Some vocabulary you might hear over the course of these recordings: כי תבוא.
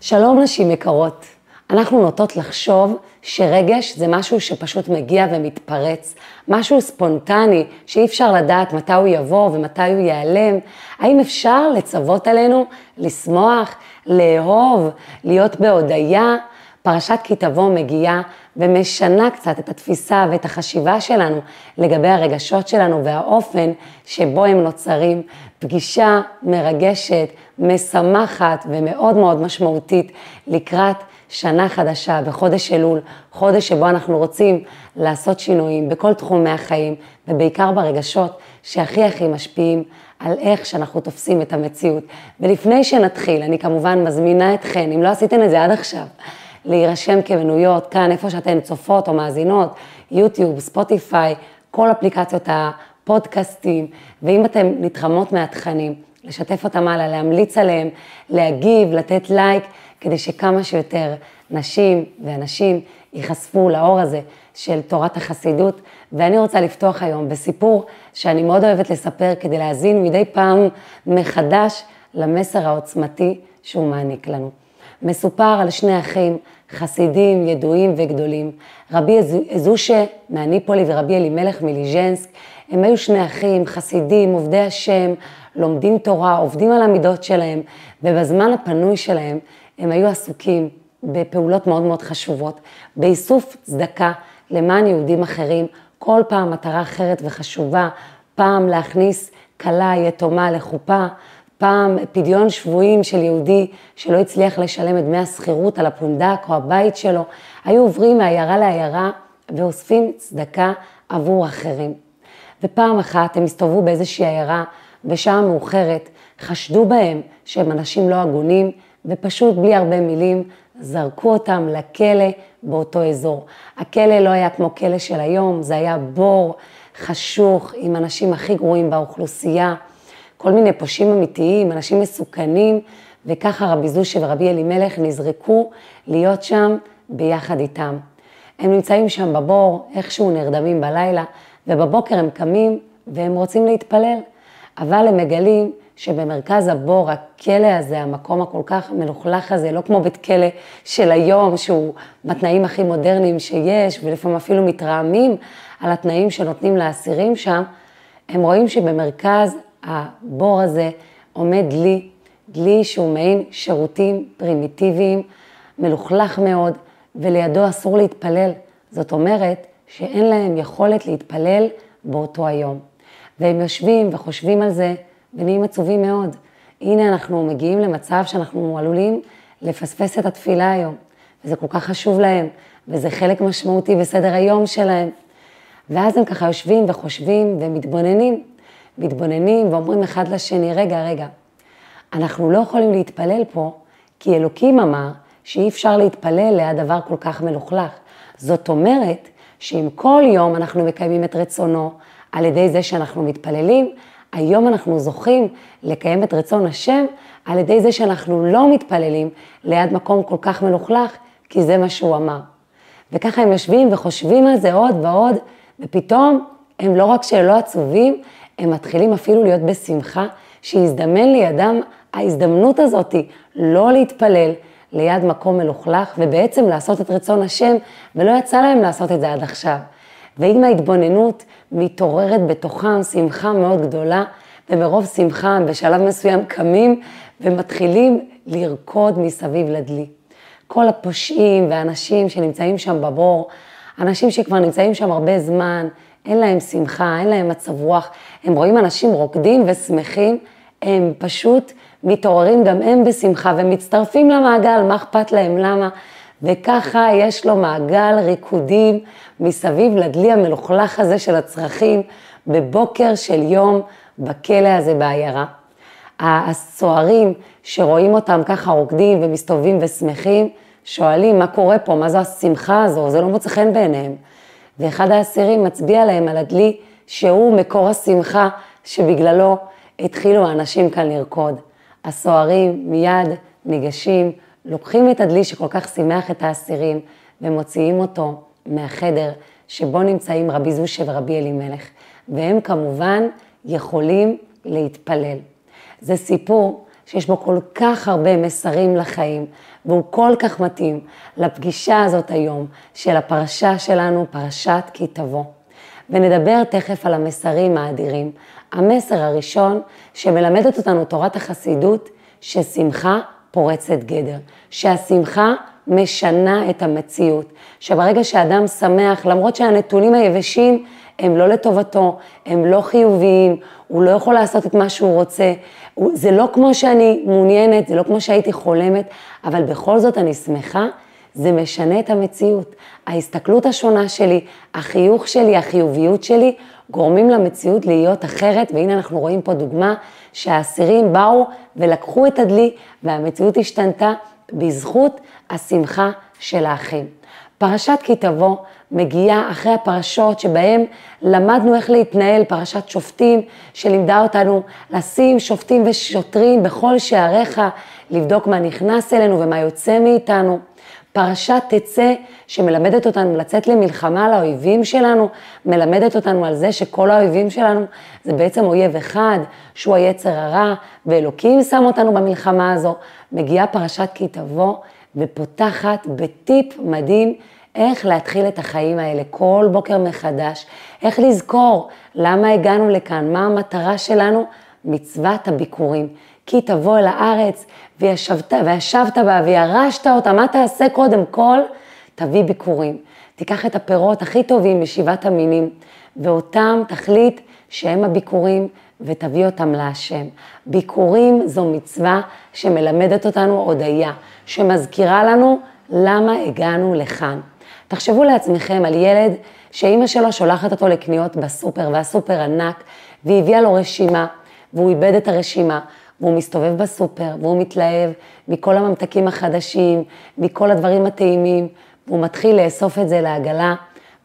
שלום נשים יקרות, אנחנו נוטות לחשוב שרגש זה משהו שפשוט מגיע ומתפרץ, משהו ספונטני שאי אפשר לדעת מתי הוא יבוא ומתי הוא ייעלם. האם אפשר לצוות עלינו לשמוח, לאהוב, להיות בהודיה? פרשת כי תבוא מגיעה ומשנה קצת את התפיסה ואת החשיבה שלנו לגבי הרגשות שלנו והאופן שבו הם נוצרים. פגישה מרגשת, משמחת ומאוד מאוד משמעותית לקראת שנה חדשה בחודש אלול, חודש שבו אנחנו רוצים לעשות שינויים בכל תחומי החיים ובעיקר ברגשות שהכי הכי משפיעים על איך שאנחנו תופסים את המציאות. ולפני שנתחיל, אני כמובן מזמינה אתכן, אם לא עשיתן את זה עד עכשיו, להירשם כמנויות כאן, איפה שאתן צופות או מאזינות, יוטיוב, ספוטיפיי, כל אפליקציות הפודקאסטים, ואם אתן נתרמות מהתכנים, לשתף אותם הלאה, להמליץ עליהם, להגיב, לתת לייק, כדי שכמה שיותר נשים ואנשים ייחשפו לאור הזה של תורת החסידות. ואני רוצה לפתוח היום בסיפור שאני מאוד אוהבת לספר, כדי להזין מדי פעם מחדש למסר העוצמתי שהוא מעניק לנו. מסופר על שני אחים, חסידים, ידועים וגדולים. רבי אזושה מהניפולי ורבי אלימלך מליז'נסק, הם היו שני אחים, חסידים, עובדי השם, לומדים תורה, עובדים על המידות שלהם, ובזמן הפנוי שלהם הם היו עסוקים בפעולות מאוד מאוד חשובות, באיסוף צדקה למען יהודים אחרים, כל פעם מטרה אחרת וחשובה, פעם להכניס כלה יתומה לחופה, פעם פדיון שבויים של יהודי שלא הצליח לשלם את דמי השכירות על הפונדק או הבית שלו. היו עוברים מעיירה לעיירה ואוספים צדקה עבור אחרים. ופעם אחת הם הסתובבו באיזושהי עיירה, בשעה מאוחרת, חשדו בהם שהם אנשים לא הגונים, ופשוט בלי הרבה מילים זרקו אותם לכלא באותו אזור. הכלא לא היה כמו כלא של היום, זה היה בור חשוך עם אנשים הכי גרועים באוכלוסייה, כל מיני פושעים אמיתיים, אנשים מסוכנים, וככה רבי זושה ורבי אלימלך נזרקו להיות שם ביחד איתם. הם נמצאים שם בבור, איכשהו נרדמים בלילה, ובבוקר הם קמים והם רוצים להתפלל. אבל הם מגלים שבמרכז הבור, הכלא הזה, המקום הכל כך מלוכלך הזה, לא כמו בית כלא של היום, שהוא בתנאים הכי מודרניים שיש, ולפעמים אפילו מתרעמים על התנאים שנותנים לאסירים שם, הם רואים שבמרכז הבור הזה עומד דלי שהוא מעין שירותים פרימיטיביים, מלוכלך מאוד, ולידו אסור להתפלל. זאת אומרת שאין להם יכולת להתפלל באותו היום. והם יושבים וחושבים על זה ונהיים עצובים מאוד. הנה אנחנו מגיעים למצב שאנחנו עלולים לפספס את התפילה היום, וזה כל כך חשוב להם, וזה חלק משמעותי בסדר היום שלהם. ואז הם ככה יושבים וחושבים ומתבוננים. מתבוננים ואומרים אחד לשני, רגע, אנחנו לא יכולים להתפלל פה, כי אלוקים אמר שאי אפשר להתפלל ליד דבר כל כך מלוכלך. זאת אומרת שאם כל יום אנחנו מקיימים את רצונו על ידי זה שאנחנו מתפללים, היום אנחנו זוכים לקיים את רצון השם על ידי זה שאנחנו לא מתפללים ליד מקום כל כך מלוכלך, כי זה מה שהוא אמר. וככה הם יושבים וחושבים על זה עוד ועוד, ופתאום הם לא רק שלא עצובים, הם מתחילים אפילו להיות בשמחה, שיזדמן לידם ההזדמנות הזאת לא להתפלל ליד מקום מלוכלך, ובעצם לעשות את רצון השם, ולא יצא להם לעשות את זה עד עכשיו. ועם ההתבוננות מתעוררת בתוכם שמחה מאוד גדולה, ומרוב שמחה בשלב מסוים קמים ומתחילים לרקוד מסביב לדלי. כל הפושעים והאנשים שנמצאים שם בבור, אנשים שכבר נמצאים שם הרבה זמן, אין להם שמחה, אין להם מצב רוח, הם רואים אנשים רוקדים ושמחים, הם פשוט מתעוררים גם הם בשמחה ומצטרפים למעגל, מה אכפת להם, למה? וככה יש לו מעגל ריקודים מסביב לדלי המלוכלך הזה של הצרכים, בבוקר של יום בכלא הזה בעיירה. הסוהרים שרואים אותם ככה רוקדים ומסתובבים ושמחים, שואלים מה קורה פה, מה זו השמחה הזו, זה לא מוצא חן בעיניהם. ואחד האסירים מצביע להם על הדלי שהוא מקור השמחה שבגללו התחילו האנשים כאן לרקוד. הסוהרים מיד ניגשים, לוקחים את הדלי שכל כך שמח את האסירים ומוציאים אותו מהחדר שבו נמצאים רבי זושה ורבי אלימלך. והם כמובן יכולים להתפלל. זה סיפור שיש בו כל כך הרבה מסרים לחיים, והוא כל כך מתאים לפגישה הזאת היום של הפרשה שלנו, פרשת כי תבוא. ונדבר תכף על המסרים האדירים. המסר הראשון שמלמדת אותנו תורת החסידות, ששמחה פורצת גדר, שהשמחה משנה את המציאות, שברגע שאדם שמח, למרות שהנתונים היבשים הם לא לטובתו, הם לא חיוביים, הוא לא יכול לעשות את מה שהוא רוצה, זה לא כמו שאני מעוניינת, זה לא כמו שהייתי חולמת, אבל בכל זאת אני שמחה, זה משנה את המציאות. ההסתכלות השונה שלי, החיוך שלי, החיוביות שלי, גורמים למציאות להיות אחרת, והנה אנחנו רואים פה דוגמה שהאסירים באו ולקחו את הדלי, והמציאות השתנתה בזכות השמחה של האחים. פרשת כי תבוא מגיעה אחרי הפרשות שבהם למדנו איך להתנהל, פרשת שופטים שלימדה אותנו לשים שופטים ושוטרים בכל שעריך, לבדוק מה נכנס אלינו ומה יוצא מאיתנו. פרשת תצא שמלמדת אותנו לצאת למלחמה על האויבים שלנו, מלמדת אותנו על זה שכל האויבים שלנו זה בעצם אויב אחד, שהוא היצר הרע, ואלוקים שם אותנו במלחמה הזו. מגיעה פרשת כי תבוא ופותחת בטיפ מדהים איך להתחיל את החיים האלה כל בוקר מחדש, איך לזכור למה הגענו לכאן, מה המטרה שלנו, מצוות הביקורים. כי תבוא אל הארץ וישבת בה וירשת אותה, מה תעשה קודם כל? תביא ביקורים. תיקח את הפירות הכי טובים משבעת המינים, ואותם תחליט שהם הביקורים ותביא אותם להשם. ביקורים זו מצווה שמלמדת אותנו הודיה, שמזכירה לנו למה הגענו לכאן. תחשבו לעצמכם על ילד שאימא שלו שולחת אותו לקניות בסופר, והסופר ענק, והיא הביאה לו רשימה, והוא איבד את הרשימה, והוא מסתובב בסופר, והוא מתלהב מכל הממתקים החדשים, מכל הדברים הטעימים, והוא מתחיל לאסוף את זה לעגלה,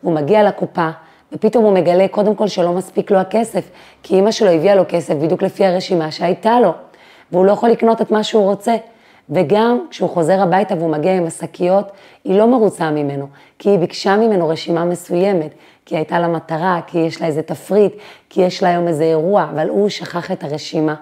והוא מגיע לקופה, ופתאום הוא מגלה קודם כל שלא מספיק לו הכסף, כי אמא שלו הביאה לו כסף בדיוק לפי הרשימה שהייתה לו, והוא לא יכול לקנות את מה שהוא רוצה. וגם כשהוא חוזר הביתה והוא מגיע עם השקיות, היא לא מרוצה ממנו, כי היא ביקשה ממנו רשימה מסוימת, כי הייתה לה מטרה, כי יש לה איזה תפריט, כי יש לה היום איזה אירוע, אבל הוא שכח את הרשימה.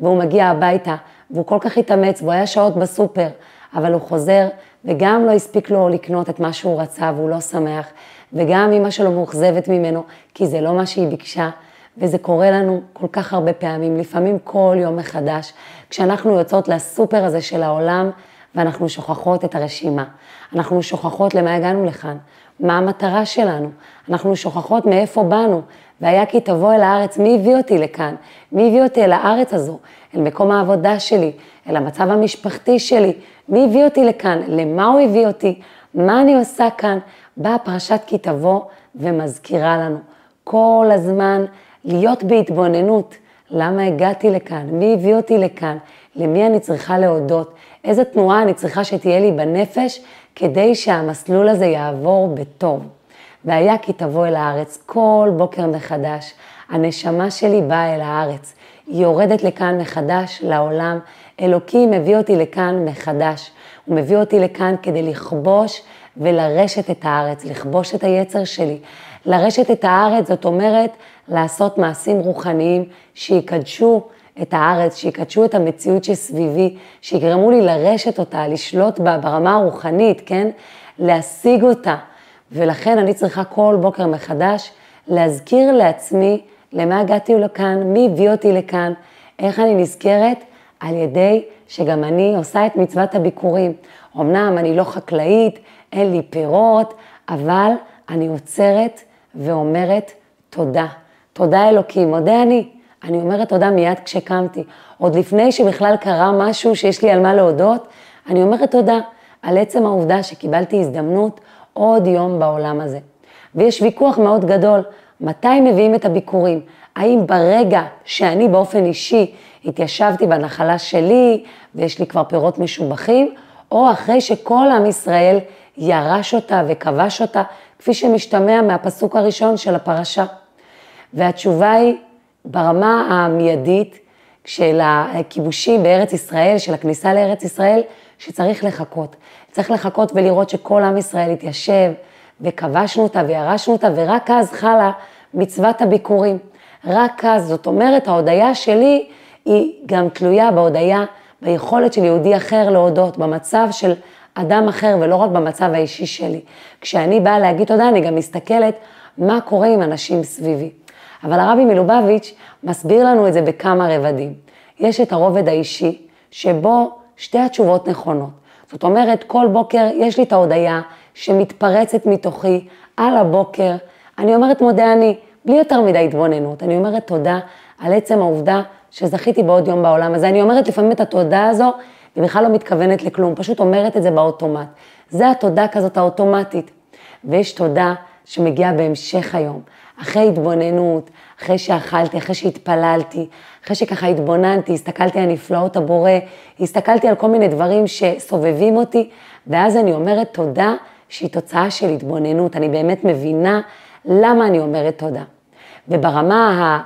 והוא מגיע הביתה, והוא כל כך התאמץ, והוא היה שעות בסופר, אבל הוא חוזר, וגם לא הספיק לו לקנות את מה שהוא רצה, והוא לא שמח, וגם אמא שלו מאוכזבת ממנו, כי זה לא מה שהיא ביקשה, וזה קורה לנו כל כך הרבה פעמים, לפעמים כל יום מחדש, כשאנחנו יוצאות לסופר הזה של העולם, ואנחנו שוכחות את הרשימה. אנחנו שוכחות למה הגענו לכאן, מה המטרה שלנו, אנחנו שוכחות מאיפה באנו, והיה כי תבוא אל הארץ, מי הביא אותי לכאן? מי הביא אותי אל הארץ הזו? אל מקום העבודה שלי, אל המצב המשפחתי שלי, מי הביא אותי לכאן? למה הוא הביא אותי? מה אני עושה כאן? באה פרשת כי תבוא ומזכירה לנו כל הזמן להיות בהתבוננות, למה הגעתי לכאן? מי הביא אותי לכאן? למי אני צריכה להודות? איזה תנועה אני צריכה שתהיה לי בנפש כדי שהמסלול הזה יעבור בטוב? והיה כי תבוא אל הארץ כל בוקר מחדש. הנשמה שלי באה אל הארץ. היא יורדת לכאן מחדש לעולם. אלוקים הביא אותי לכאן מחדש. הוא מביא אותי לכאן כדי לכבוש ולרשת את הארץ, לכבוש את היצר שלי. לרשת את הארץ זאת אומרת לעשות מעשים רוחניים שיקדשו את הארץ, שיקדשו את המציאות שסביבי, שיגרמו לי לרשת אותה, לשלוט בה ברמה הרוחנית, כן? להשיג אותה. ולכן אני צריכה כל בוקר מחדש להזכיר לעצמי למה הגעתי לכאן, מי הביא אותי לכאן, איך אני נזכרת, על ידי שגם אני עושה את מצוות הביקורים. אמנם אני לא חקלאית, אין לי פירות, אבל אני עוצרת ואומרת תודה. תודה אלוקים, מודה אני אומרת תודה מיד כשקמתי. עוד לפני שבכלל קרה משהו שיש לי על מה להודות, אני אומרת תודה על עצם העובדה שקיבלתי הזדמנות עוד יום בעולם הזה. ויש ויכוח מאוד גדול, מתי מביאים את הביקורים? האם ברגע שאני באופן אישי התיישבתי בנחלה שלי ויש לי כבר פירות משובחים, או אחרי שכל עם ישראל ירש אותה וכבש אותה, כפי שמשתמע מהפסוק הראשון של הפרשה? והתשובה היא, ברמה המיידית של הכיבושים בארץ ישראל, של הכניסה לארץ ישראל, שצריך לחכות. צריך לחכות ולראות שכל עם ישראל התיישב, וכבשנו אותה וירשנו אותה, ורק אז חלה מצוות הביקורים. רק אז, זאת אומרת, ההודעה שלי היא גם תלויה בהודעה, ביכולת של יהודי אחר להודות, במצב של אדם אחר ולא רק במצב האישי שלי. כשאני באה להגיד תודה, אני גם מסתכלת מה קורה עם אנשים סביבי. אבל הרבי מלובביץ' מסביר לנו את זה בכמה רבדים. יש את הרובד האישי, שבו שתי התשובות נכונות. זאת אומרת, כל בוקר יש לי את ההודעה שמתפרצת מתוכי על הבוקר. אני אומרת מודה אני, בלי יותר מדי התבוננות. אני אומרת תודה על עצם העובדה שזכיתי בעוד יום בעולם. אז אני אומרת לפעמים את התודה הזו, היא בכלל לא מתכוונת לכלום, פשוט אומרת את זה באוטומט. זה התודה כזאת האוטומטית. ויש תודה שמגיעה בהמשך היום. אחרי התבוננות, אחרי שאכלתי, אחרי שהתפללתי, אחרי שככה התבוננתי, הסתכלתי על נפלאות הבורא, הסתכלתי על כל מיני דברים שסובבים אותי, ואז אני אומרת תודה שהיא תוצאה של התבוננות. אני באמת מבינה למה אני אומרת תודה. וברמה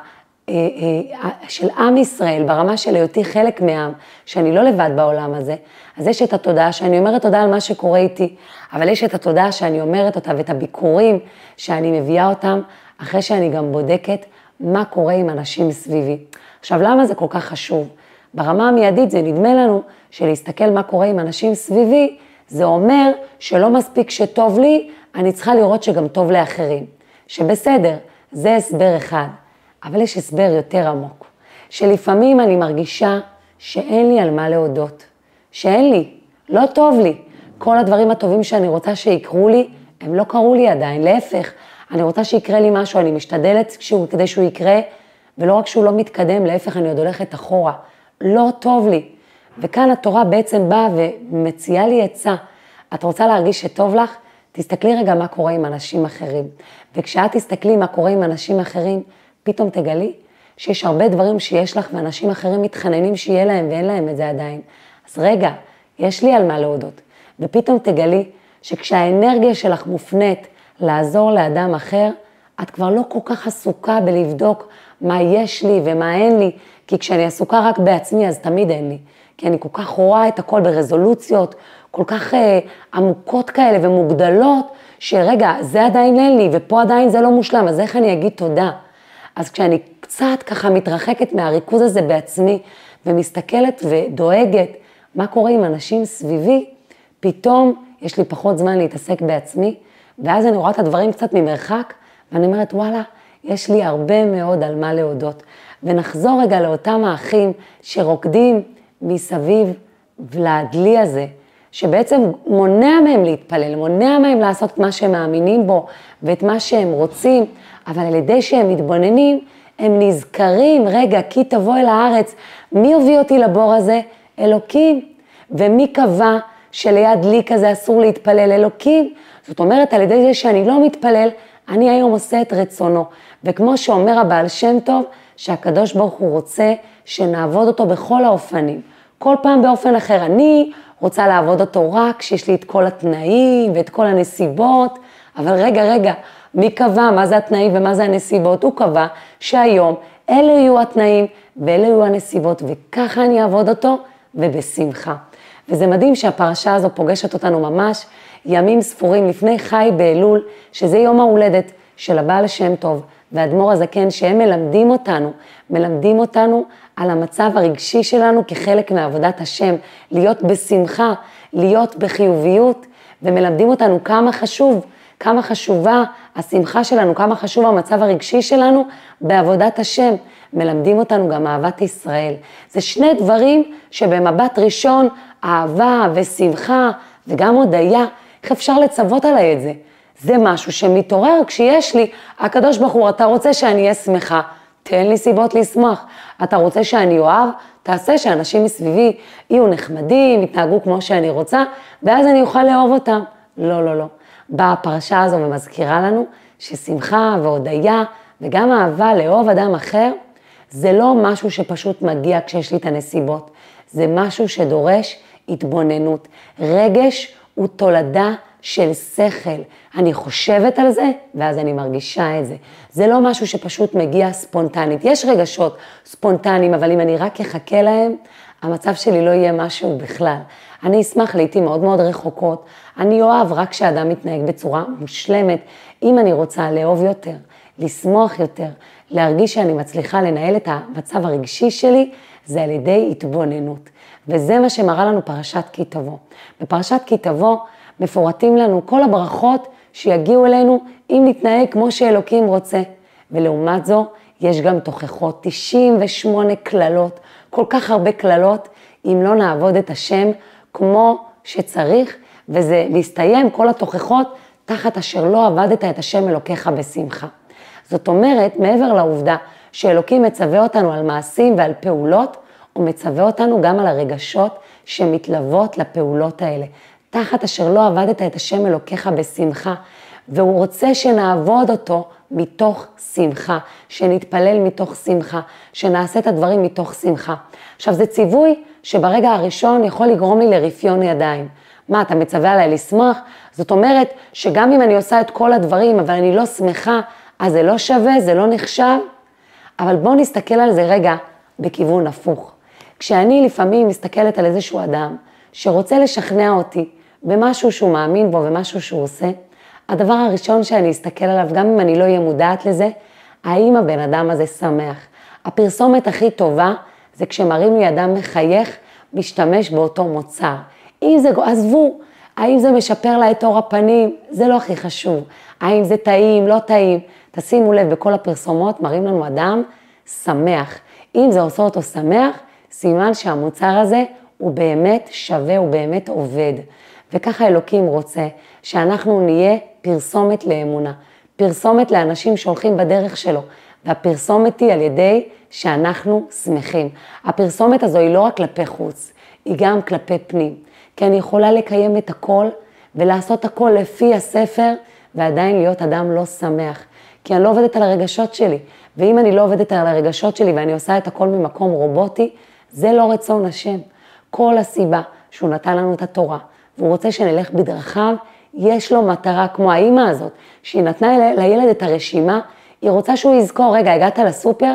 של עם ישראל, ברמה של היותי חלק מהעם, שאני לא לבד בעולם הזה, אז יש את התודעה שאני אומרת תודה על מה שקורה איתי, אבל יש את התודעה שאני אומרת אותה ואת הביקורים שאני מביאה אותם, אחרי שאני גם בודקת מה קורה עם אנשים סביבי. עכשיו, למה זה כל כך חשוב? ברמה המיידית זה נדמה לנו שלהסתכל מה קורה עם אנשים סביבי, זה אומר שלא מספיק שטוב לי, אני צריכה לראות שגם טוב לאחרים. שבסדר, זה הסבר אחד. אבל יש הסבר יותר עמוק, שלפעמים אני מרגישה שאין לי על מה להודות, שאין לי, לא טוב לי. כל הדברים הטובים שאני רוצה שיקרו לי, הם לא קרו לי עדיין, להפך. אני רוצה שיקרה לי משהו, אני משתדלת כדי שהוא יקרה, ולא רק שהוא לא מתקדם, להפך, אני עוד הולכת אחורה. לא טוב לי. וכאן התורה בעצם באה ומציעה לי עצה. את רוצה להרגיש שטוב לך? תסתכלי רגע מה קורה עם אנשים אחרים. וכשאת תסתכלי מה קורה עם אנשים אחרים, פתאום תגלי שיש הרבה דברים שיש לך ואנשים אחרים מתחננים שיהיה להם ואין להם את זה עדיין. אז רגע, יש לי על מה להודות. ופתאום תגלי שכשהאנרגיה שלך מופנית לעזור לאדם אחר, את כבר לא כל כך עסוקה בלבדוק מה יש לי ומה אין לי, כי כשאני עסוקה רק בעצמי אז תמיד אין לי. כי אני כל כך רואה את הכל ברזולוציות, כל כך עמוקות כאלה ומוגדלות, שרגע, זה עדיין אין לי ופה עדיין זה לא מושלם, אז איך אני אגיד תודה? אז כשאני קצת ככה מתרחקת מהריכוז הזה בעצמי, ומסתכלת ודואגת מה קורה עם אנשים סביבי, פתאום יש לי פחות זמן להתעסק בעצמי, ואז אני רואה את הדברים קצת ממרחק, ואני אומרת, וואלה, יש לי הרבה מאוד על מה להודות. ונחזור רגע לאותם האחים שרוקדים מסביב ולהדלי הזה, שבעצם מונע מהם להתפלל, מונע מהם לעשות את מה שהם מאמינים בו, ואת מה שהם רוצים, אבל על ידי שהם מתבוננים, הם נזכרים, רגע, כי תבוא אל הארץ, מי הוביל אותי לבור הזה? אלוקים. ומי קבע שליד לי כזה אסור להתפלל? אלוקים. זאת אומרת, על ידי זה שאני לא מתפלל, אני היום עושה את רצונו. וכמו שאומר הבעל שם טוב, שהקדוש ברוך הוא רוצה שנעבוד אותו בכל האופנים. כל פעם באופן אחר. אני רוצה לעבוד אותו רק שיש לי את כל התנאים ואת כל הנסיבות, אבל רגע, מי קבע מה זה התנאים ומה זה הנסיבות? הוא קבע שהיום אלה יהיו התנאים ואלה יהיו הנסיבות, וככה אני אעבוד אותו ובשמחה. וזה מדהים שהפרשה הזו פוגשת אותנו ממש ימים ספורים לפני חי באלול, שזה יום ההולדת של הבעל שם טוב והאדמו"ר הזקן, שהם מלמדים אותנו על המצב הרגשי שלנו כחלק מעבודת השם, להיות בשמחה, להיות בחיוביות, ומלמדים אותנו כמה חשובה השמחה שלנו, כמה חשוב המצב הרגשי שלנו בעבודת השם. מלמדים אותנו גם אהבת ישראל. זה שני דברים שבמבט ראשון, אהבה ושמחה וגם הודיה, איך אפשר לצוות עליי את זה? זה משהו שמתעורר כשיש לי, הקדוש ברוך הוא, אתה רוצה שאני אהיה שמחה, תן לי סיבות לשמח. אתה רוצה שאני אוהב, תעשה שאנשים מסביבי יהיו נחמדים, יתנהגו כמו שאני רוצה, ואז אני אוכל לאהוב אותם. לא. באה הפרשה הזו ומזכירה לנו ששמחה והודיה וגם אהבה לאהוב אדם אחר, זה לא משהו שפשוט מגיע כשיש לי את הנסיבות. זה משהו שדורש התבוננות. רגש הוא תולדה של שכל. אני חושבת על זה, ואז אני מרגישה את זה. זה לא משהו שפשוט מגיע ספונטנית. יש רגשות ספונטניים, אבל אם אני רק אחכה להם, המצב שלי לא יהיה משהו בכלל. אני אשמח לעתים מאוד מאוד רחוקות. אני אוהב רק כשאדם מתנהג בצורה מושלמת. אם אני רוצה לאהוב יותר, לשמוח יותר, להרגיש שאני מצליחה לנהל את המצב הרגשי שלי, זה על ידי התבוננות. וזה מה שמראה לנו פרשת כי תבוא. בפרשת כי תבוא מפורטים לנו כל הברכות שיגיעו אלינו אם נתנהג כמו שאלוקים רוצה. ולעומת זו יש גם תוכחות, 98 כללות, כל כך הרבה כללות, אם לא נעבוד את השם כמו שצריך, וזה מסתיים כל התוכחות תחת אשר לא עבדת את השם אלוקיך בשמחה. זאת אומרת, מעבר לעובדה שאלוקים מצווה אותנו על מעשים ועל פעולות, הוא מצווה אותנו גם על הרגשות שמתלוות לפעולות האלה. תחת אשר לא עבדת את השם אלוקיך בשמחה, והוא רוצה שנעבוד אותו מתוך שמחה, שנתפלל מתוך שמחה, שנעשה את הדברים מתוך שמחה. עכשיו זה ציווי שברגע הראשון יכול לגרום לי לרפיון ידיים. מה, אתה מצווה עליי לשמח? זאת אומרת שגם אם אני עושה את כל הדברים אבל אני לא שמחה, אז זה לא שווה, זה לא נחשב. אבל בואו נסתכל על זה רגע בכיוון הפוך. כשאני לפעמים מסתכלת על איזשהו אדם שרוצה לשכנע אותי במשהו שהוא מאמין בו ומשהו שהוא עושה, הדבר הראשון שאני אסתכל עליו, גם אם אני לא אהיה מודעת לזה, האם הבן אדם הזה שמח. הפרסומת הכי טובה זה כשמראים לי אדם מחייך, משתמש באותו מוצר. אם זה, עזבו, האם זה משפר לה את אור הפנים, זה לא הכי חשוב. האם זה טעים, לא טעים. תשימו לב, בכל הפרסומות מראים לנו אדם שמח. אם זה עושה אותו שמח, סימן שהמוצר הזה הוא באמת שווה, הוא באמת עובד. וככה אלוקים רוצה שאנחנו נהיה פרסומת לאמונה, פרסומת לאנשים שהולכים בדרך שלו, והפרסומת היא על ידי שאנחנו שמחים. הפרסומת הזו היא לא רק כלפי חוץ, היא גם כלפי פנים, כי אני יכולה לקיים את הכל ולעשות הכל לפי הספר ועדיין להיות אדם לא שמח, כי אני לא עובדת על הרגשות שלי, ואם אני לא עובדת על הרגשות שלי ואני עושה את הכל ממקום רובוטי, זה לא רצון השם. כל הסיבה שהוא נתן לנו את התורה, והוא רוצה שנלך בדרכיו, יש לו מטרה כמו האמא הזאת, שהיא נתנה לילד את הרשימה, היא רוצה שהוא יזכור, רגע, הגעת לסופר,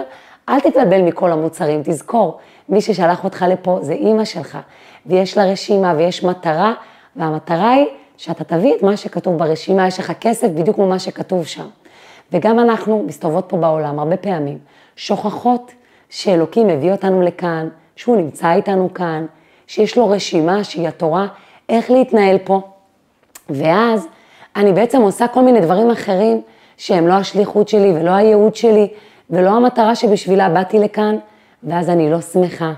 אל תתלבל מכל המוצרים, תזכור, מי ששלח אותך לפה זה אמא שלך, ויש לה רשימה ויש מטרה, והמטרה היא שאתה תביא את מה שכתוב ברשימה, יש לך כסף בדיוק כמו מה שכתוב שם. וגם אנחנו מסתובבות פה בעולם הרבה פעמים, שוכחות שאלוקים הביא אותנו לכאן, שהוא נמצא איתנו כאן, שיש לו רשימה שהיא התורה, איך להתנהל פה. ואז אני בעצם עושה כל מיני דברים אחרים שהם לא השליחות שלי ולא הייעוד שלי ולא המטרה שבשבילה באתי לכאן, ואז אני לא שמחה.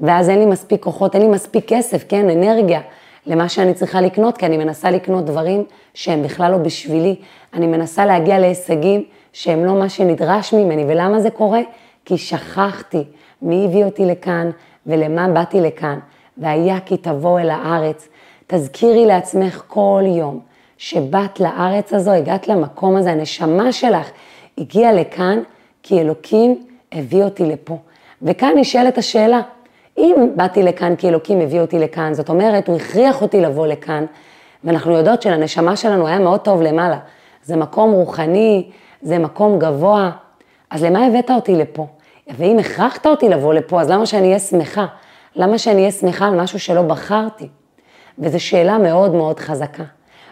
ואז אין לי מספיק כוחות, אין לי מספיק כסף, כן, אנרגיה, למה שאני צריכה לקנות, כי אני מנסה לקנות דברים שהם בכלל לא בשבילי. אני מנסה להגיע להישגים שהם לא מה שנדרש ממני. ולמה זה קורה? כי שכחתי מי הביא אותי לכאן ולמה באתי לכאן. והיה כי תבוא אל הארץ. תזכירי לעצמך כל יום שבאת לארץ הזו, הגעת למקום הזה, הנשמה שלך הגיעה לכאן, כי אלוקים הביא אותי לפה. וכאן נשאלת השאלה, אם באתי לכאן כי אלוקים הביא אותי לכאן, זאת אומרת, הוא הכריח אותי לבוא לכאן, ואנחנו יודעות שלנשמה שלנו היה מאוד טוב למעלה. זה מקום רוחני, זה מקום גבוה, אז למה הבאת אותי לפה? ואם הכרחת אותי לבוא לפה, אז למה שאני אהיה שמחה? למה שאני אהיה שמחה על משהו שלא בחרתי? וזו שאלה מאוד מאוד חזקה.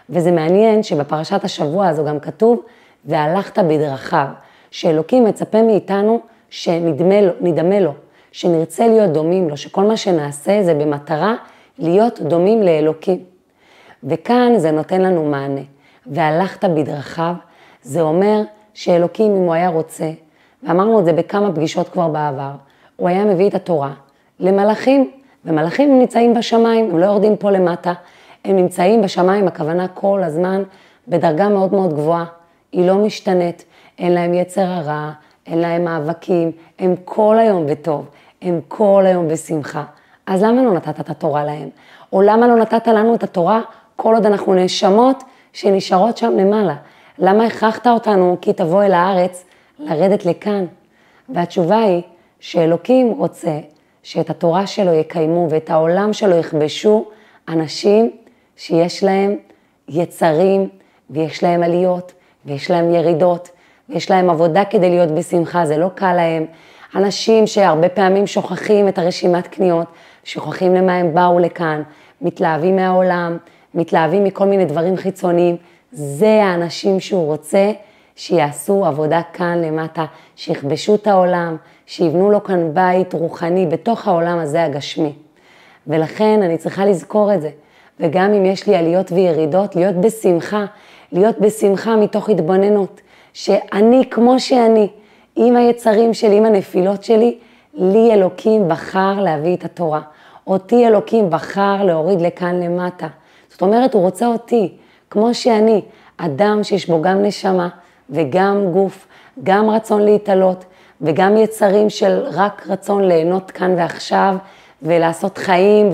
וזה מעניין שבפרשת השבוע הזו גם כתוב, והלכת בדרכיו, שאלוקים מצפה מאיתנו שנדמה לו, שנרצה להיות דומים לו, שכל מה שנעשה זה במטרה להיות דומים לאלוקים. וכאן זה נותן לנו מענה. והלכת בדרכיו, זה אומר שאלוקים אם הוא היה רוצה, ואמרנו את זה בכמה פגישות כבר בעבר, הוא היה מביא את התורה למלאכים, ומלאכים הם נמצאים בשמיים, הם לא יורדים פה למטה, הם נמצאים בשמיים, הכוונה כל הזמן, בדרגה מאוד מאוד גבוהה, היא לא משתנית, אין להם יצר הרע, אין להם מאבקים, הם כל היום בטוב, הם כל היום בשמחה. אז למה לא נתת את התורה להם? או למה לא נתת לנו את התורה, כל עוד אנחנו נשמות שנשארות שם למעלה? למה הכרחת אותנו כי תבוא אל הארץ לרדת לכאן? והתשובה היא שאלוקים רוצה שאת התורה שלו יקיימו ואת העולם שלו יכבשו אנשים שיש להם יצרים ויש להם עליות ויש להם ירידות ויש להם עבודה כדי להיות בשמחה, זה לא קל להם. אנשים שהרבה פעמים שוכחים את הרשימת קניות, שוכחים למה הם באו לכאן, מתלהבים מהעולם, מתלהבים מכל מיני דברים חיצוניים, זה האנשים שהוא רוצה שיעשו עבודה כאן למטה, שיכבשו את העולם, שיבנו לו כאן בית רוחני בתוך העולם הזה הגשמי. ולכן אני צריכה לזכור את זה. וגם אם יש לי עליות וירידות, להיות בשמחה, מתוך התבוננות, שאני כמו שאני, עם היצרים שלי, עם הנפילות שלי, לי אלוקים בחר להביא את התורה. אותי אלוקים בחר להוריד לכאן למטה. זאת אומרת, הוא רוצה אותי, כמו שאני, אדם שיש בו גם נשמה וגם גוף, גם רצון להתעלות וגם יצרים של רק רצון ליהנות כאן ועכשיו ולעשות חיים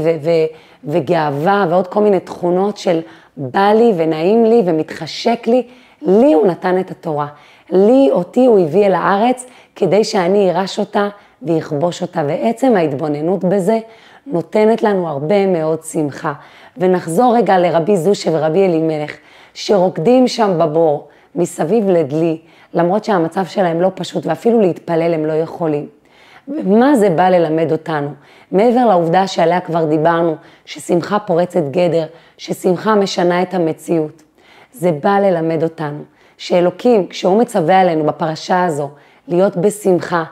וגאווה ועוד כל מיני תכונות של בא לי ונעים לי ומתחשק לי. לי הוא נתן את התורה. לי, אותי, הוא הביא אל הארץ כדי שאני ארש אותה ויכבוש אותה. ועצם ההתבוננות בזה נותנת לנו הרבה מאוד שמחה. ונחזור רגע לרבי זושה ורבי אלימלך, שרוקדים שם בבור, מסביב לדלי, למרות שהמצב שלהם לא פשוט, ואפילו להתפלל הם לא יכולים. מה זה בא ללמד אותנו? מעבר לעובדה שעליה כבר דיברנו, ששמחה פורצת גדר, ששמחה משנה את המציאות. זה בא ללמד אותנו, שאלוקים, כשהוא מצווה עלינו בפרשה הזו, להיות בשמחה,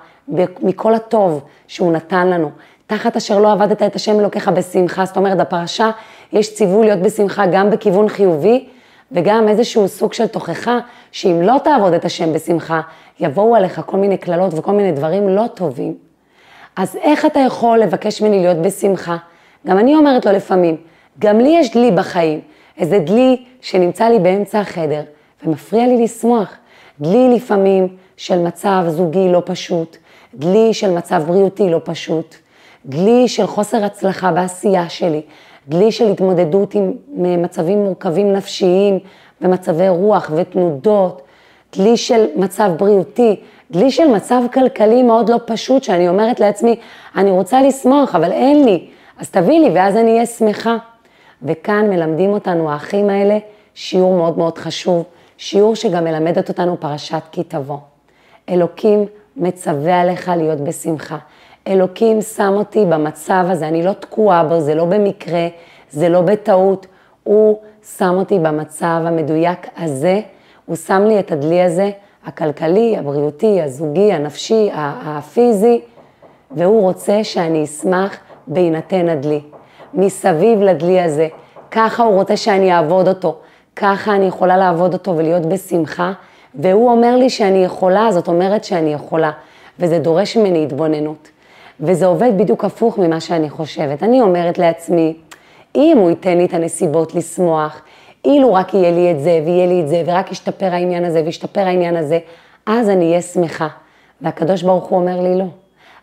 מכל הטוב שהוא נתן לנו, תחת אשר לא עבדת את השם אלוקיך בשמחה, זאת אומרת, בפרשה יש ציווי להיות בשמחה גם בכיוון חיובי, וגם איזשהו סוג של תוכחה, שאם לא תעבוד את השם בשמחה, יבואו עליך כל מיני קללות וכל מיני דברים לא טובים. אז איך אתה יכול לבקש ממני להיות בשמחה? גם אני אומרת לו לפעמים, גם לי יש דלי בחיים, איזה דלי שנמצא לי באמצע החדר, ומפריע לי לשמוח. דלי לפעמים של מצב זוגי לא פשוט, דלי של מצב בריאותי לא פשוט, דלי של חוסר הצלחה בעשייה שלי, דלי של התמודדות עם מצבים מורכבים נפשיים, במצבי רוח ותנודות, דלי של מצב בריאותי, דלי של מצב כלכלי מאוד לא פשוט, שאני אומרת לעצמי, אני רוצה לשמוח, אבל אין לי, אז תביא לי ואז אני אהיה שמחה. וכאן מלמדים אותנו האחים האלה שיעור מאוד מאוד חשוב, שיעור שגם מלמדת אותנו פרשת כי תבוא. אלוקים מצווה עליך להיות בשמחה. אלוקים שם אותי במצב הזה, אני לא תקועה בו, זה לא במקרה, זה לא בטעות. הוא שם אותי במצב המדויק הזה, הוא שם לי את הדלי הזה, הכלכלי, הבריאותי, הזוגי, הנפשי, הפיזי, והוא רוצה שאני אשמח בהינתן הדלי. מסביב לדלי הזה, ככה הוא רוצה שאני אעבוד אותו, ככה אני יכולה לעבוד אותו ולהיות בשמחה, והוא אומר לי שאני יכולה, זאת אומרת שאני יכולה, וזה דורש ממני התבוננות. וזה עובד בדיוק הפוך ממה שאני חושבת. אני אומרת לעצמי, אם הוא ייתן לי את הנסיבות לשמוח, אילו רק יהיה לי את זה ויהיה לי את זה, ורק ישתפר העניין הזה וישתפר העניין הזה, אז אני אהיה שמחה. והקדוש ברוך הוא אומר לי, לא.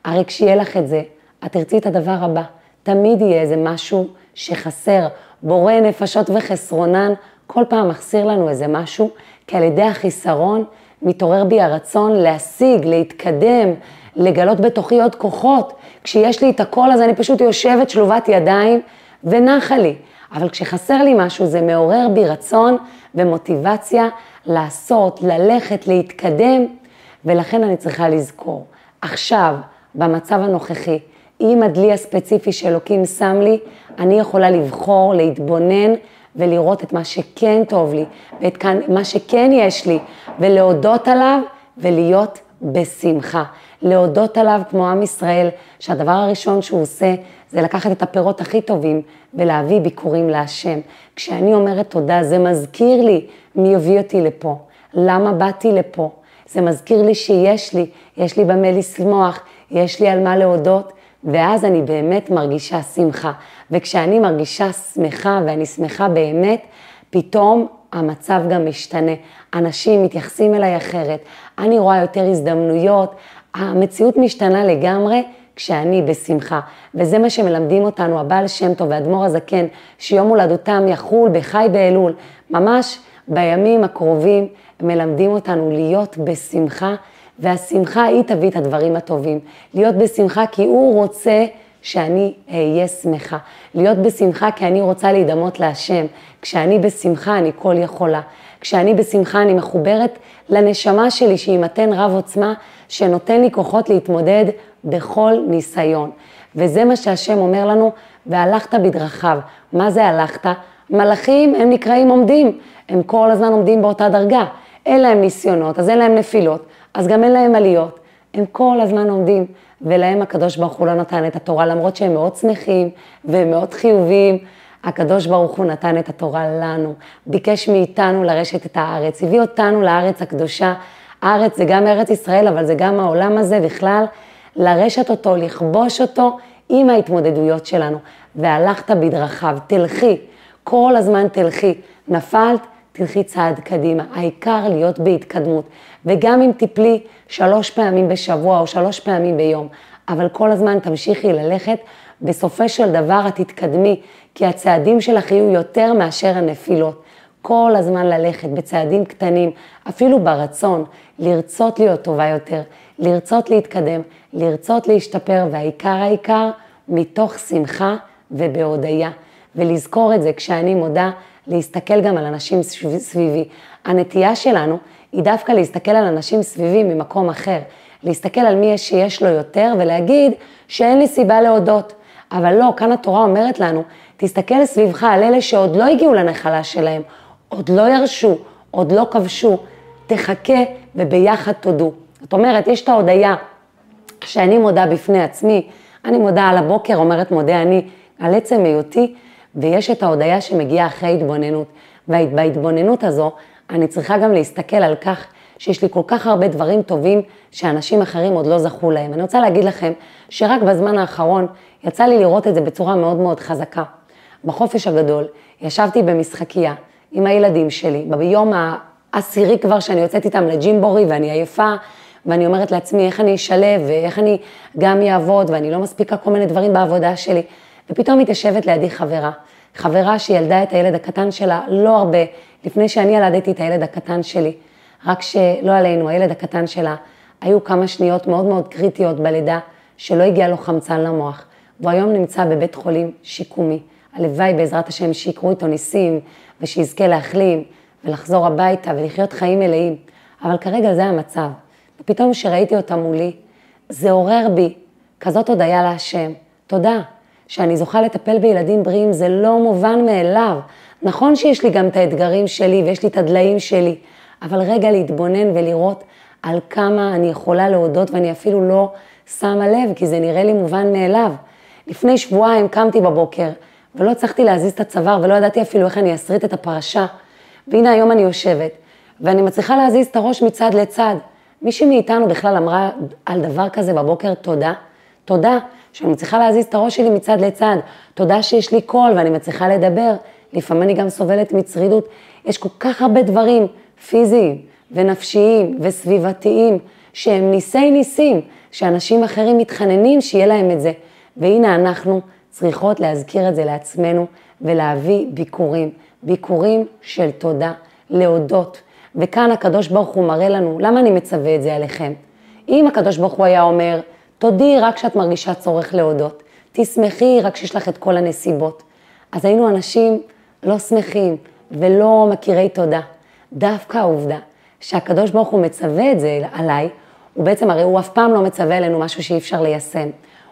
הרי כשיהיה לך את זה, את תרצי את הדבר הבא. תמיד יהיה איזה משהו שחסר. בורא נפשות וחסרונן, כל פעם מחסיר לנו איזה משהו, כי על ידי החיסרון מתעורר בי הרצון להשיג, להתקדם, לגלות בתוכי עוד כוחות. כשיש לי את הכל, אז אני פשוט יושבת שלובת ידיים ונחה לי. אבל כשחסר לי משהו, זה מעורר בי רצון ומוטיבציה לעשות, ללכת, להתקדם. ולכן אני צריכה לזכור, עכשיו, במצב הנוכחי, עם הדלי הספציפי שאלוקים שם לי, אני יכולה לבחור, להתבונן ולראות את מה שכן טוב לי, ואת כאן, מה שכן יש לי, ולהודות עליו ולהיות בשמחה. להודות עליו כמו עם ישראל, שהדבר הראשון שהוא עושה, זה לקחת את הפירות הכי טובים ולהביא ביקורים להשם. כשאני אומרת תודה, זה מזכיר לי מי הביא אותי לפה, למה באתי לפה. זה מזכיר לי שיש לי, יש לי במה לשמוח, יש לי על מה להודות, ואז אני באמת מרגישה שמחה. וכשאני מרגישה שמחה ואני שמחה באמת, פתאום המצב גם משתנה. אנשים מתייחסים אליי אחרת, אני רואה יותר הזדמנויות, המציאות משתנה לגמרי כשאני בשמחה. וזה מה שמלמדים אותנו, הבעל שם טוב והאדמו"ר הזקן, שיום הולדותם יחול בחי באלול. ממש בימים הקרובים מלמדים אותנו להיות בשמחה, והשמחה היא תביא את הדברים הטובים. להיות בשמחה כי הוא רוצה שאני אהיה שמחה. להיות בשמחה כי אני רוצה להידמות להשם. כשאני בשמחה אני כל יכולה. כשאני בשמחה אני מחוברת לנשמה שלי שהיא מתן רב עוצמה, שנותן לי כוחות להתמודד בכל ניסיון. וזה מה שהשם אומר לנו, והלכת בדרכיו. מה זה הלכת? מלאכים הם נקראים עומדים. הם כל הזמן עומדים באותה דרגה. אין להם ניסיונות, אז אין להם נפילות, אז גם אין להם עליות. הם כל הזמן עומדים, ולהם הקדוש ברוך הוא לא נתן את התורה, למרות שהם מאוד שמחים והם מאוד חיוביים. הקדוש ברוך הוא נתן את התורה לנו, ביקש מאיתנו לרשת את הארץ, הביא אותנו לארץ הקדושה. הארץ זה גם ארץ ישראל, אבל זה גם העולם הזה בכלל, לרשת אותו, לכבוש אותו עם ההתמודדויות שלנו. והלכת בדרכיו, תלכי, כל הזמן תלכי, נפלת, תלכי צעד קדימה, העיקר להיות בהתקדמות. וגם אם תיפלי 3 פעמים בשבוע או 3 פעמים ביום, אבל כל הזמן תמשיכי ללכת, בסופו של דבר את תתקדמי, כי הצעדים שלך יהיו יותר מאשר הנפילות. כל הזמן ללכת בצעדים קטנים, אפילו ברצון, לרצות להיות טובה יותר, לרצות להתקדם, לרצות להשתפר, והעיקר, מתוך שמחה ובהודיה. ולזכור את זה כשאני מודה, להסתכל גם על אנשים סביבי. הנטייה שלנו היא דווקא להסתכל על אנשים סביבי ממקום אחר, להסתכל על מי שיש לו יותר ולהגיד שאין לי סיבה להודות. אבל לא, כאן התורה אומרת לנו, תסתכל סביבך על אלה שעוד לא הגיעו לנחלה שלהם, עוד לא ירשו, עוד לא כבשו, תחכה וביחד תודו. זאת אומרת, יש את ההודיה שאני מודה בפני עצמי, אני מודה על הבוקר, אומרת מודה אני על עצם היותי, ויש את ההודיה שמגיעה אחרי התבוננות. ובהתבוננות הזו, אני צריכה גם להסתכל על כך שיש לי כל כך הרבה דברים טובים שאנשים אחרים עוד לא זכו להם. אני רוצה להגיד לכם שרק בזמן האחרון יצא לי לראות את זה בצורה מאוד מאוד חזקה. בחופש הגדול ישבתי במשחקייה עם הילדים שלי, ביום העשירי כבר שאני יוצאת איתם לג'ימבורי ואני עייפה, ואני אומרת לעצמי איך אני אשלב ואיך אני גם אעבוד, ואני לא מספיקה כל מיני דברים בעבודה שלי. ופתאום מתיישבת לידי חברה שילדה את הילד הקטן שלה לא הרבה, לפני שאני ילדתי את הילד הקטן שלי. רק שלא עלינו, הילד הקטן שלה, היו כמה שניות מאוד מאוד קריטיות בלידה, שלא הגיע לו חמצן למוח. והוא היום נמצא בבית חולים שיקומי. הלוואי בעזרת השם שיקרו איתו ניסים, ושיזכה להחלים, ולחזור הביתה, ולחיות חיים מלאים. אבל כרגע זה המצב. ופתאום שראיתי אותה מולי, זה עורר בי כזאת הודיה להשם. תודה, שאני זוכה לטפל בילדים בריאים, זה לא מובן מאליו. נכון שיש לי גם את האתגרים שלי, ויש לי את הדליים שלי, אבל רגע להתבונן ולראות על כמה אני יכולה להודות, ואני אפילו לא שמה לב, כי זה נראה לי מובן מאליו. לפני שבועיים קמתי בבוקר, ולא הצלחתי להזיז את הצוואר, ולא ידעתי אפילו איך אני אסריט את הפרשה. והנה היום אני יושבת, ואני מצליחה להזיז את הראש מצד לצד. מישהי מאיתנו בכלל אמרה על דבר כזה בבוקר תודה. תודה שאני מצליחה להזיז את הראש שלי מצד לצד. תודה שיש לי קול ואני מצליחה לדבר. לפעמים אני גם סובלת מצרידות. יש כל כך הרבה דברים פיזיים ונפשיים וסביבתיים שהם ניסי ניסים, שאנשים אחרים מתחננים שיהיה להם את זה. והנה אנחנו צריכות להזכיר את זה לעצמנו ולהביא ביקורים. ביקורים של תודה, להודות. וכאן הקדוש ברוך הוא מראה לנו, למה אני מצווה את זה עליכם? אם הקדוש ברוך הוא היה אומר, תודי רק שאת מרגישה צורך להודות, תשמחי רק שיש לך את כל הנסיבות. אז היינו אנשים לא שמחים ולא מכירי תודה. דווקא העובדה שהקדוש ברוך הוא מצווה את זה עליי, ובעצם הרי הוא אף פעם לא מצווה אלינו משהו שאי אפשר ליישם.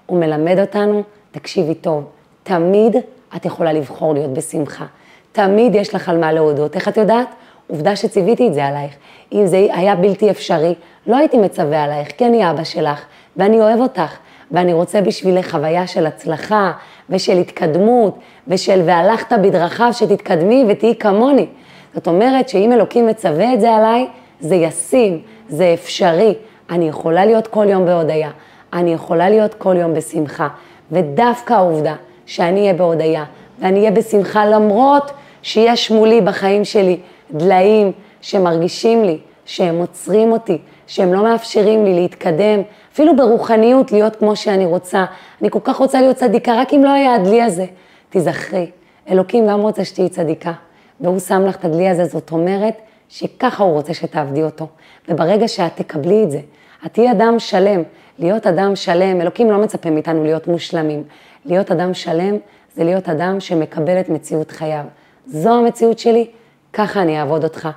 הוא מלמד אותנו, תקשיבי טוב, תמיד את יכולה לבחור להיות בשמחה. תמיד יש לך על מה להודות. איך את יודעת? עובדה שציוויתי את זה עלייך. אם זה היה בלתי אפשרי, לא הייתי מצווה עלייך, כי אני אבא שלך, ואני אוהב אותך, ואני רוצה בשבילי חוויה של הצלחה, ושל התקדמות, ושל והלכת בדרכיו שתתקדמי ותהיי כמוני. זאת אומרת שאם אלוקים מצווה את זה עליי, זה ישים, זה אפשרי. אני יכולה להיות כל יום בהודיה, אני יכולה להיות כל יום בשמחה. ודווקא העובדה שאני אהיה בהודיה, ואני אהיה בשמחה למרות שיש מולי בחיים שלי דליים שמרגישים לי, שהם עוצרים אותי, שהם לא מאפשרים לי להתקדם, אפילו ברוחניות להיות כמו שאני רוצה. אני כל כך רוצה להיות צדיקה, רק אם לא היה הדלי הזה. תזכרי, אלוקים גם רוצה שתהיי צדיקה, והוא שם לך את הדלי הזה, זאת אומרת שככה הוא רוצה שתעבדי אותו. וברגע שאת תקבלי את זה, את תהיה אדם שלם, להיות אדם שלם, אלוקים לא מצפה מאיתנו להיות מושלמים. להיות אדם שלם זה להיות אדם שמקבל את מציאות חייו. זו המציאות שלי, ככה אני אעבוד אותך,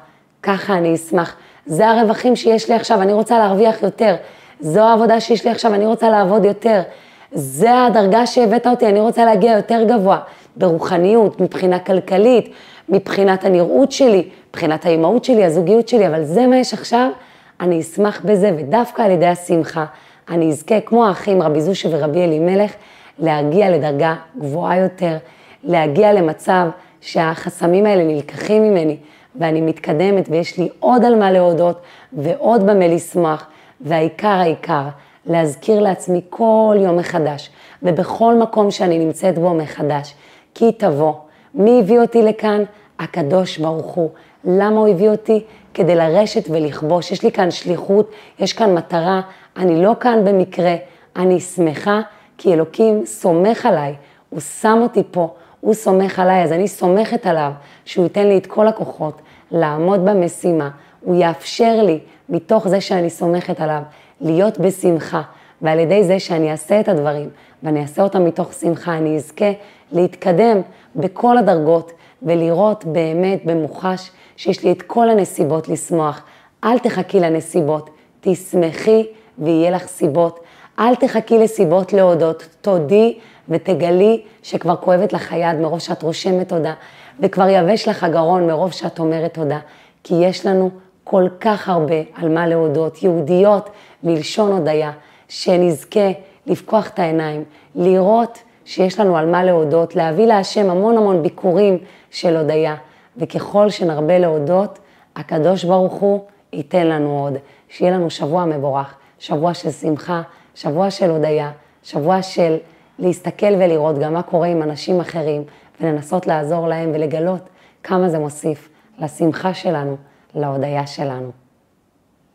ככה אני אשמח. זה הרווחים שיש לי עכשיו, אני רוצה להרוויח יותר. זו העבודה שיש לי עכשיו, אני רוצה לעבוד יותר. זה הדרגה שהבאת אותי, אני רוצה להגיע יותר גבוה. ברוחניות, מבחינה כלכלית, מבחינת הנראות שלי, מבחינת האימהות שלי, הזוגיות שלי, אבל זה מה יש עכשיו, אני אשמח בזה, ודווקא על ידי השמחה, אני אזכה, כמו האחים רבי זושה ורבי אלימלך, להגיע לדרגה גבוהה יותר, להגיע למצב שהחסמים האלה נלקחים ממני, ואני מתקדמת, ויש לי עוד על מה להודות, ועוד במה לשמוח, והעיקר, להזכיר לעצמי כל יום מחדש, ובכל מקום שאני נמצאת בו מחדש, כי תבוא. מי הביא אותי לכאן? הקדוש ברוך הוא. למה הוא הביא אותי? כדי לרשת ולכבוש. יש לי כאן שליחות, יש כאן מטרה, אני לא כאן במקרה, אני שמחה, כי אלוקים סומך עליי, הוא שם אותי פה, הוא סומך עליי, אז אני סומכת עליו, שהוא ייתן לי את כל הכוחות, לעמוד במשימה, הוא יאפשר לי, מתוך זה שאני סומכת עליו, להיות בשמחה, ועל ידי זה שאני אעשה את הדברים, ואני אעשה אותם מתוך שמחה, אני אזכה להתקדם בכל הדרגות, ולראות באמת במוחש, שיש לי את כל הנסיבות לשמוח. אל תחכי לנסיבות, תשמחי ויהיה לך סיבות. אל תחכי לסיבות להודות, תודי ותגלי שכבר כואבת לך היד מרוב שאת רושמת תודה, וכבר יבש לך הגרון מרוב שאת אומרת תודה, כי יש לנו כל כך הרבה על מה להודות, יהודיות מלשון הודיה, שנזכה לפקוח את העיניים, לראות שיש לנו על מה להודות, להביא להשם המון המון ביקורים של הודיה, וככל שנרבה להודות, הקדוש ברוך הוא ייתן לנו עוד, שיהיה לנו שבוע מבורך, שבוע של שמחה, שבוע של הודיה, שבוע של להסתכל ולראות גם מה קורה עם אנשים אחרים, ולנסות לעזור להם ולגלות כמה זה מוסיף לשמחה שלנו, להודיה שלנו.